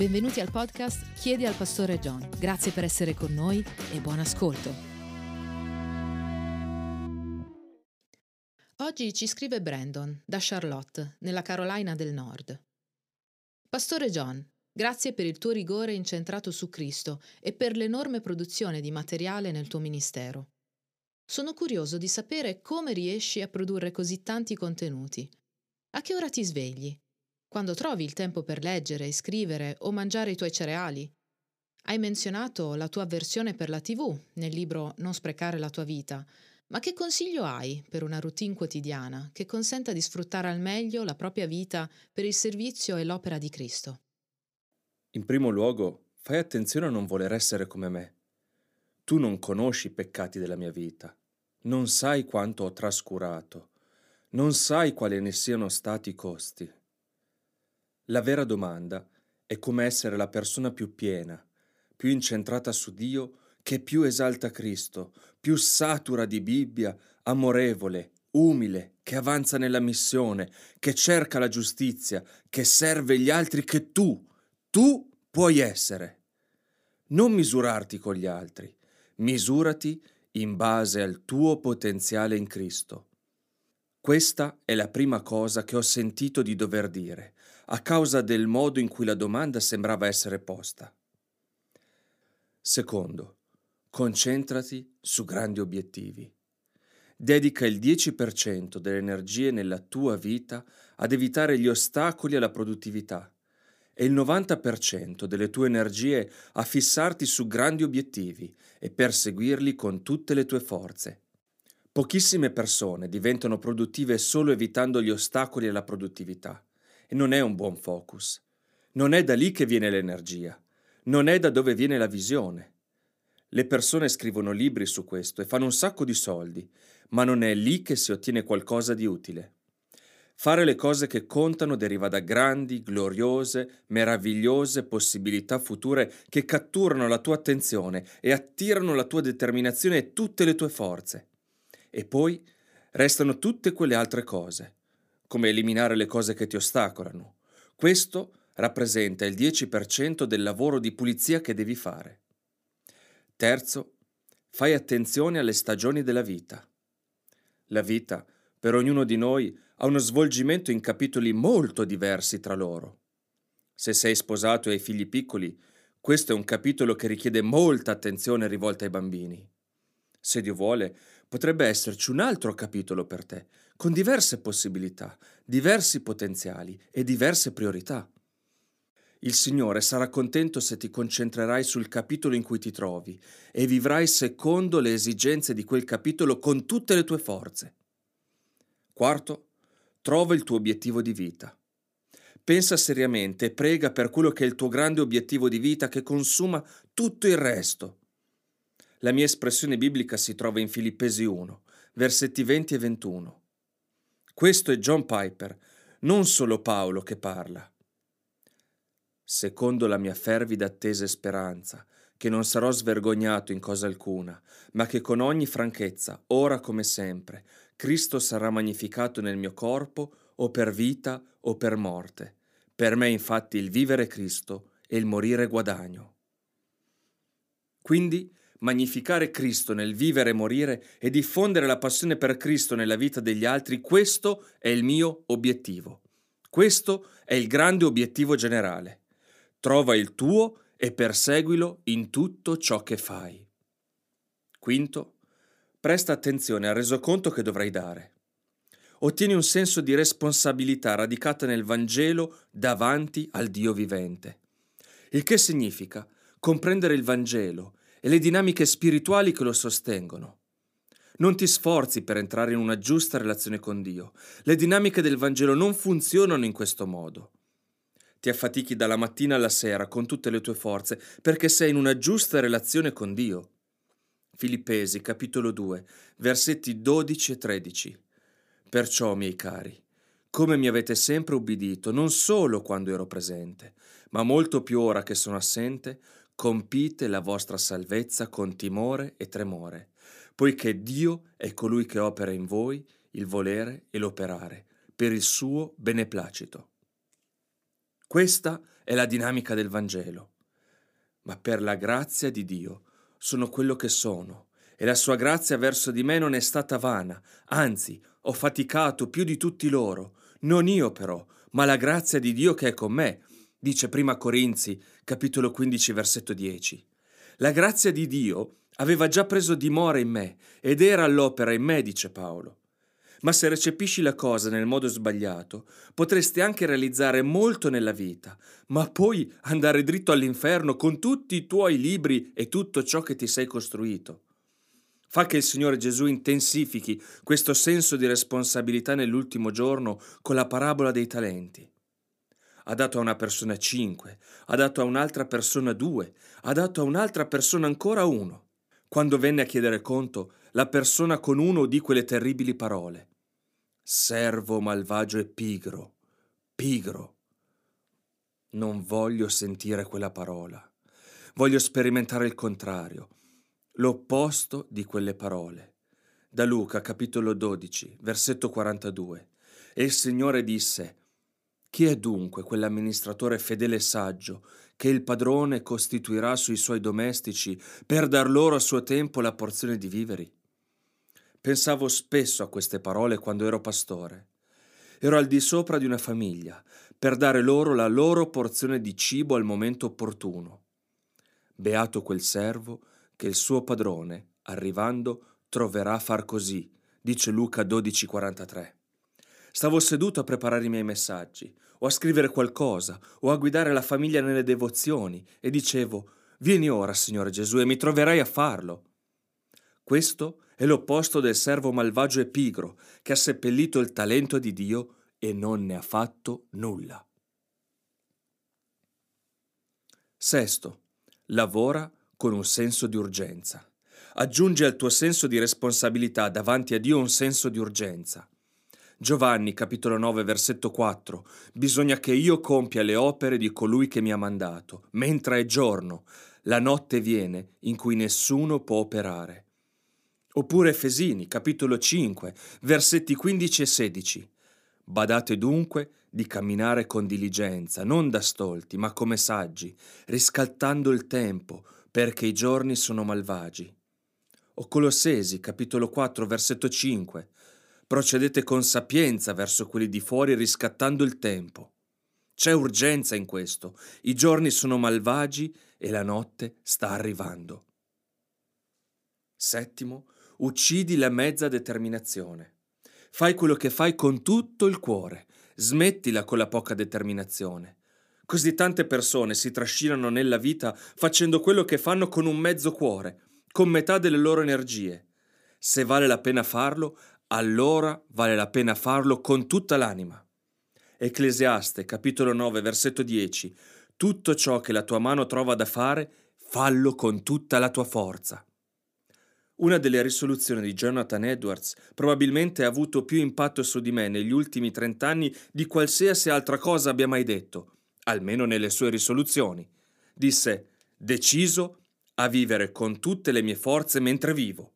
Benvenuti al podcast Chiedi al Pastore John. Grazie per essere con noi e buon ascolto. Oggi ci scrive Brandon, da Charlotte, nella Carolina del Nord. Pastore John, grazie per il tuo rigore incentrato su Cristo e per l'enorme produzione di materiale nel tuo ministero. Sono curioso di sapere come riesci a produrre così tanti contenuti. A che ora ti svegli? Quando trovi il tempo per leggere, scrivere o mangiare i tuoi cereali? Hai menzionato la tua avversione per la TV nel libro Non sprecare la tua vita, ma che consiglio hai per una routine quotidiana che consenta di sfruttare al meglio la propria vita per il servizio e l'opera di Cristo? In primo luogo, fai attenzione a non voler essere come me. Tu non conosci i peccati della mia vita. Non sai quanto ho trascurato, non sai quali ne siano stati i costi. La vera domanda è come essere la persona più piena, più incentrata su Dio, che più esalta Cristo, più satura di Bibbia, amorevole, umile, che avanza nella missione, che cerca la giustizia, che serve gli altri, che tu puoi essere. Non misurarti con gli altri, misurati in base al tuo potenziale in Cristo. Questa è la prima cosa che ho sentito di dover dire, a causa del modo in cui la domanda sembrava essere posta. Secondo, concentrati su grandi obiettivi. Dedica il 10% delle energie nella tua vita ad evitare gli ostacoli alla produttività e il 90% delle tue energie a fissarti su grandi obiettivi e perseguirli con tutte le tue forze. Pochissime persone diventano produttive solo evitando gli ostacoli alla produttività e non è un buon focus. Non è da lì che viene l'energia, non è da dove viene la visione. Le persone scrivono libri su questo e fanno un sacco di soldi, ma non è lì che si ottiene qualcosa di utile. Fare le cose che contano deriva da grandi, gloriose, meravigliose possibilità future che catturano la tua attenzione e attirano la tua determinazione e tutte le tue forze. E poi restano tutte quelle altre cose, come eliminare le cose che ti ostacolano. Questo rappresenta il 10% del lavoro di pulizia che devi fare. Terzo, fai attenzione alle stagioni della vita. La vita, per ognuno di noi, ha uno svolgimento in capitoli molto diversi tra loro. Se sei sposato e hai figli piccoli, questo è un capitolo che richiede molta attenzione rivolta ai bambini. Se Dio vuole, potrebbe esserci un altro capitolo per te, con diverse possibilità, diversi potenziali e diverse priorità. Il Signore sarà contento se ti concentrerai sul capitolo in cui ti trovi e vivrai secondo le esigenze di quel capitolo con tutte le tue forze. Quarto, trova il tuo obiettivo di vita. Pensa seriamente e prega per quello che è il tuo grande obiettivo di vita che consuma tutto il resto. La mia espressione biblica si trova in Filippesi 1, versetti 20 e 21. Questo è John Piper, non solo Paolo che parla. Secondo la mia fervida attesa e speranza, che non sarò svergognato in cosa alcuna, ma che con ogni franchezza, ora come sempre, Cristo sarà magnificato nel mio corpo, o per vita o per morte. Per me infatti il vivere è Cristo e il morire è guadagno. Quindi, magnificare Cristo nel vivere e morire e diffondere la passione per Cristo nella vita degli altri, questo è il mio obiettivo. Questo è il grande obiettivo generale. Trova il tuo e perseguilo in tutto ciò che fai. Quinto, presta attenzione al resoconto che dovrai dare. Ottieni un senso di responsabilità radicata nel Vangelo davanti al Dio vivente. Il che significa comprendere il Vangelo e le dinamiche spirituali che lo sostengono. Non ti sforzi per entrare in una giusta relazione con Dio. Le dinamiche del Vangelo non funzionano in questo modo. Ti affatichi dalla mattina alla sera con tutte le tue forze perché sei in una giusta relazione con Dio. Filippesi, capitolo 2, versetti 12 e 13. Perciò, miei cari, come mi avete sempre ubbidito, non solo quando ero presente, ma molto più ora che sono assente, compite la vostra salvezza con timore e tremore, poiché Dio è colui che opera in voi il volere e l'operare per il suo beneplacito. Questa è la dinamica del Vangelo. Ma per la grazia di Dio sono quello che sono, e la sua grazia verso di me non è stata vana, anzi, ho faticato più di tutti loro, non io però, ma la grazia di Dio che è con me, dice prima Corinzi, capitolo 15, versetto 10. La grazia di Dio aveva già preso dimora in me ed era all'opera in me, dice Paolo. Ma se recepisci la cosa nel modo sbagliato, potresti anche realizzare molto nella vita, ma poi andare dritto all'inferno con tutti i tuoi libri e tutto ciò che ti sei costruito. Fa che il Signore Gesù intensifichi questo senso di responsabilità nell'ultimo giorno con la parabola dei talenti. Ha dato a una persona 5, ha dato a un'altra persona 2, ha dato a un'altra persona ancora 1. Quando venne a chiedere conto, la persona con uno udì quelle terribili parole. Servo malvagio e pigro, pigro. Non voglio sentire quella parola. Voglio sperimentare il contrario, l'opposto di quelle parole. Da Luca, capitolo 12, versetto 42. E il Signore disse: chi è dunque quell'amministratore fedele e saggio che il padrone costituirà sui suoi domestici per dar loro a suo tempo la porzione di viveri? Pensavo spesso a queste parole quando ero pastore. Ero al di sopra di una famiglia per dare loro la loro porzione di cibo al momento opportuno. Beato quel servo che il suo padrone, arrivando, troverà a far così, dice Luca 12,43. Stavo seduto a preparare i miei messaggi, o a scrivere qualcosa, o a guidare la famiglia nelle devozioni, e dicevo: vieni ora, Signore Gesù, e mi troverai a farlo. Questo è l'opposto del servo malvagio e pigro, che ha seppellito il talento di Dio e non ne ha fatto nulla. Sesto, lavora con un senso di urgenza. Aggiungi al tuo senso di responsabilità davanti a Dio un senso di urgenza. Giovanni, capitolo 9, versetto 4. Bisogna che io compia le opere di colui che mi ha mandato, mentre è giorno, la notte viene in cui nessuno può operare. Oppure Efesini, capitolo 5, versetti 15 e 16. Badate dunque di camminare con diligenza, non da stolti, ma come saggi, riscaltando il tempo, perché i giorni sono malvagi. O Colossesi, capitolo 4, versetto 5. Procedete con sapienza verso quelli di fuori riscattando il tempo. C'è urgenza in questo. I giorni sono malvagi e la notte sta arrivando. Settimo, uccidi la mezza determinazione. Fai quello che fai con tutto il cuore. Smettila con la poca determinazione. Così tante persone si trascinano nella vita facendo quello che fanno con un mezzo cuore, con metà delle loro energie. Se vale la pena farlo, allora vale la pena farlo con tutta l'anima. Ecclesiaste, capitolo 9, versetto 10. Tutto ciò che la tua mano trova da fare, fallo con tutta la tua forza. Una delle risoluzioni di Jonathan Edwards probabilmente ha avuto più impatto su di me negli ultimi 30 anni di qualsiasi altra cosa abbia mai detto, almeno nelle sue risoluzioni. Disse: deciso a vivere con tutte le mie forze mentre vivo.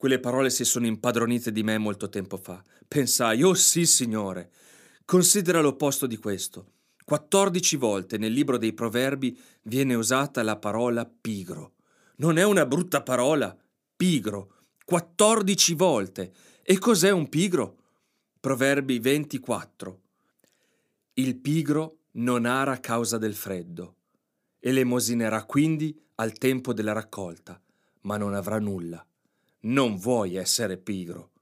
Quelle parole si sono impadronite di me molto tempo fa. Pensai: oh sì, Signore! Considera l'opposto di questo. 14 volte nel libro dei Proverbi viene usata la parola pigro. Non è una brutta parola, pigro. 14 volte. E cos'è un pigro? Proverbi 24. Il pigro non ara a causa del freddo. Elemosinerà quindi al tempo della raccolta, ma non avrà nulla. Non vuoi essere pigro.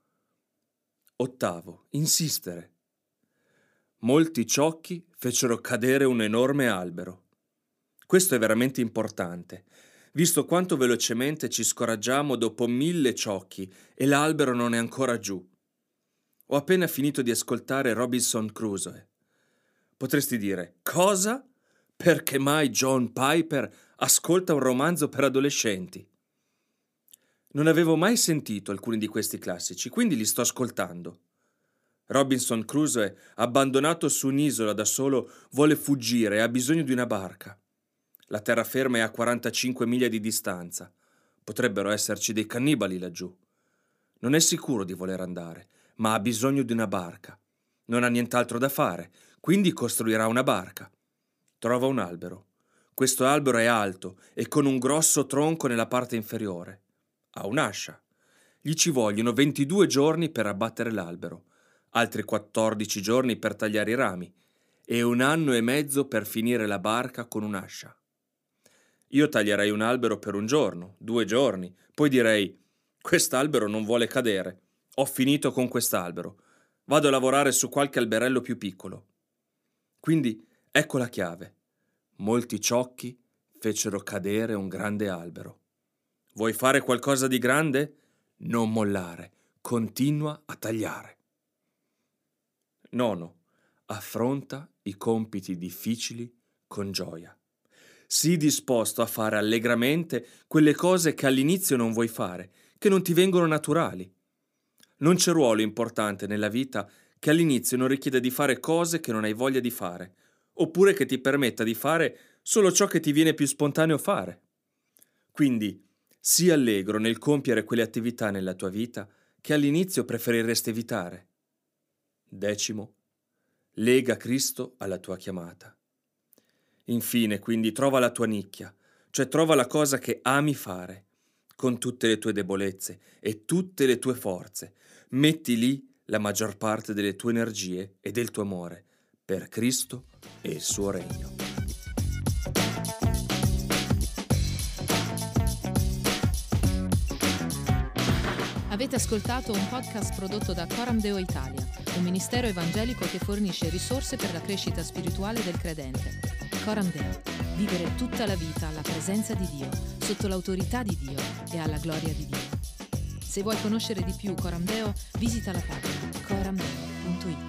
Ottavo, insistere. Molti ciocchi fecero cadere un enorme albero. Questo è veramente importante, visto quanto velocemente ci scoraggiamo dopo 1000 ciocchi e l'albero non è ancora giù. Ho appena finito di ascoltare Robinson Crusoe. Potresti dire: cosa? Perché mai John Piper ascolta un romanzo per adolescenti? Non avevo mai sentito alcuni di questi classici, quindi li sto ascoltando. Robinson Crusoe, abbandonato su un'isola da solo, vuole fuggire e ha bisogno di una barca. La terraferma è a 45 miglia di distanza. Potrebbero esserci dei cannibali laggiù. Non è sicuro di voler andare, ma ha bisogno di una barca. Non ha nient'altro da fare, quindi costruirà una barca. Trova un albero. Questo albero è alto e con un grosso tronco nella parte inferiore. Ha un'ascia. Gli ci vogliono 22 giorni per abbattere l'albero, altri 14 giorni per tagliare i rami e 1 anno e mezzo per finire la barca con un'ascia. Io taglierei un albero per 1 giorno, 2 giorni, poi direi: quest'albero non vuole cadere, ho finito con quest'albero, vado a lavorare su qualche alberello più piccolo. Quindi ecco la chiave. Molti ciocchi fecero cadere un grande albero. Vuoi fare qualcosa di grande? Non mollare, continua a tagliare. 9. Affronta i compiti difficili con gioia. Sii disposto a fare allegramente quelle cose che all'inizio non vuoi fare, che non ti vengono naturali. Non c'è ruolo importante nella vita che all'inizio non richieda di fare cose che non hai voglia di fare, oppure che ti permetta di fare solo ciò che ti viene più spontaneo fare. Quindi, sii allegro nel compiere quelle attività nella tua vita che all'inizio preferiresti evitare. 10. Lega Cristo alla tua chiamata. Infine, quindi, trova la tua nicchia, cioè trova la cosa che ami fare, con tutte le tue debolezze e tutte le tue forze. Metti lì la maggior parte delle tue energie e del tuo amore per Cristo e il suo regno. Avete ascoltato un podcast prodotto da Coram Deo Italia, un ministero evangelico che fornisce risorse per la crescita spirituale del credente. Coram Deo, vivere tutta la vita alla presenza di Dio, sotto l'autorità di Dio e alla gloria di Dio. Se vuoi conoscere di più Coram Deo, visita la pagina coramdeo.it.